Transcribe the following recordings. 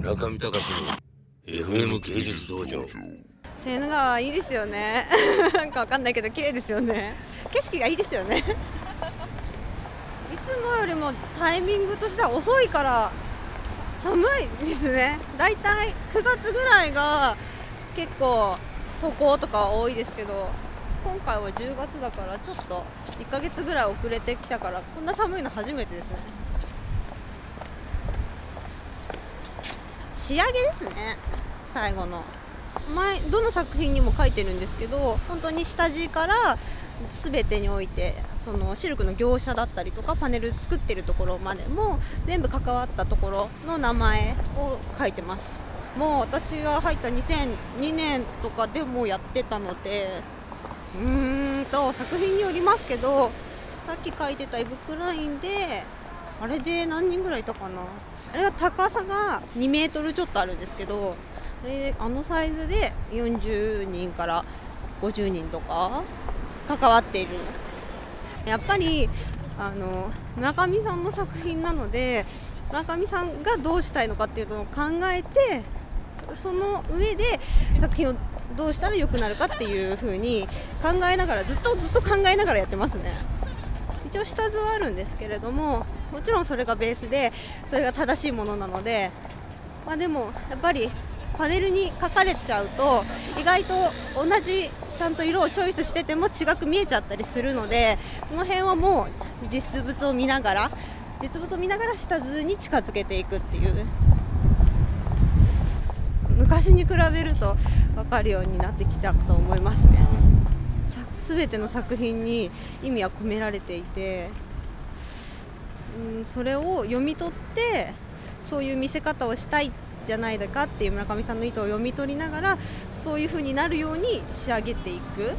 村上隆の FM 芸術道場。セーヌ川いいですよねなんかわかんないけど綺麗ですよね。景色がいいですよねいつもよりもタイミングとしては遅いから寒いですね。だいたい9月ぐらいが結構渡航とか多いですけど、今回は10月だからちょっと1ヶ月ぐらい遅れてきたから、こんな寒いの初めてですね。仕上げですね、最後の。どの作品にも書いてるんですけど、本当に下地から全てにおいて、そのシルクの業者だったりとかパネル作ってるところまでも全部関わったところの名前を書いてます。もう私が入った2002年とかでもやってたので、作品によりますけど、さっき書いてたイブクラインであれで何人ぐらいいたかな。あれは高さが2メートルちょっとあるんですけど、あれあのサイズで40人から50人とか関わっている。やっぱり村上さんの作品なので、村上さんがどうしたいのかっていうのを考えて、その上で作品をどうしたら良くなるかっていう風に考えながら、ずっと考えながらやってますね。一応下図はあるんですけれども、もちろんそれがベースで、それが正しいものなので、まあ、でもやっぱりパネルに書かれちゃうと、意外と同じちゃんと色をチョイスしてても違く見えちゃったりするので、その辺はもう実物を見ながら下図に近づけていくっていう。昔に比べると分かるようになってきたと思いますね。全ての作品に意味は込められていて、それを読み取ってそういう見せ方をしたいじゃないかっていう村上さんの意図を読み取りながら、そういう風になるように仕上げていく。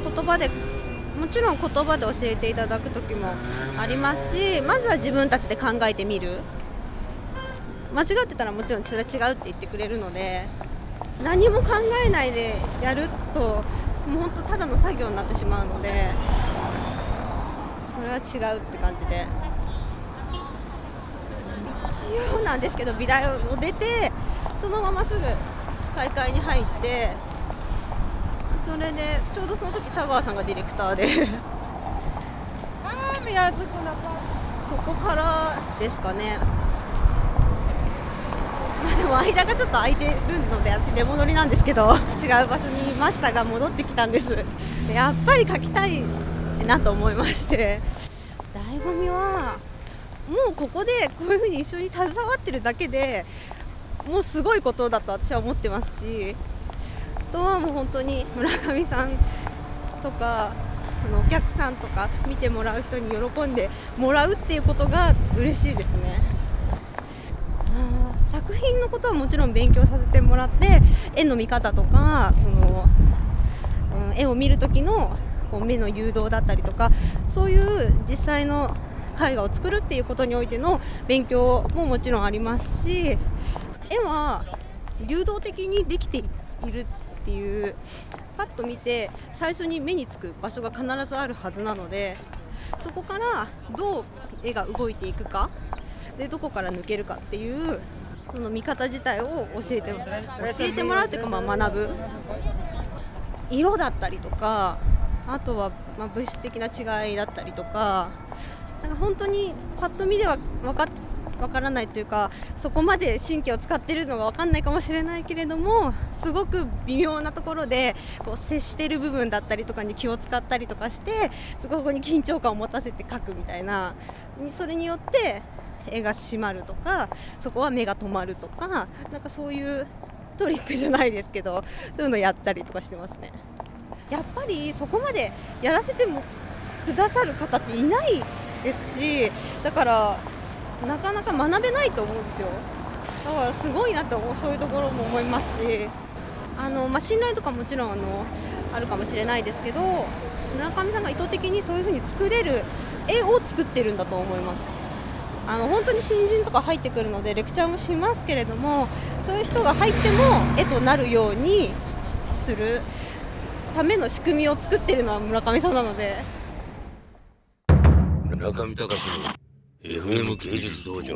言葉でもちろん言葉で教えていただく時もありますし、まずは自分たちで考えてみる。間違ってたらもちろんそれは違うって言ってくれるので、何も考えないでやるともう本当ただの作業になってしまうので、それは違うって感じで。一応なんですけど、美大を出てそのまますぐ大会に入って、それでちょうどその時田川さんがディレクターでそこからですかね。でも間がちょっと空いてるので、私出戻りなんですけど、違う場所にいましたが戻ってきたんです。やっぱり書きたいなと思いまして、醍醐味はもうここでこういうふうに一緒に携わってるだけでもうすごいことだと私は思ってますし、あとはもう本当に村上さんとかお客さんとか見てもらう人に喜んでもらうっていうことが嬉しいですね。作品のことはもちろん勉強させてもらって、絵の見方とかその、絵を見る時のこう目の誘導だったりとか、そういう実際の絵画を作るっていうことにおいての勉強ももちろんありますし、絵は流動的にできているっていう、パッと見て最初に目につく場所が必ずあるはずなので、そこからどう絵が動いていくかで、どこから抜けるかっていうその見方自体を教えてもらうというか、まあ学ぶ。色だったりとか、あとはまあ物質的な違いだったりとか、なんか本当にパッと見では分からないというか、そこまで神経を使っているのが分かんないかもしれないけれども、すごく微妙なところでこう接している部分だったりとかに気を使ったりとかして、そこに緊張感を持たせて描くみたいな、それによって絵が締まるとか、そこは目が止まるとか、なんかそういうトリックじゃないですけど、そういうのやったりとかしてますね。やっぱりそこまでやらせてもくださる方っていないですし、だからなかなか学べないと思うんですよ。だからすごいなって思う、そういうところも思いますし、信頼とかもちろんあるかもしれないですけど、村上さんが意図的にそういうふうに作れる絵を作ってるんだと思います。本当に新人とか入ってくるのでレクチャーもしますけれども、そういう人が入っても絵となるようにするための仕組みを作っているのは村上さんなので。村上隆の FM 芸術道場。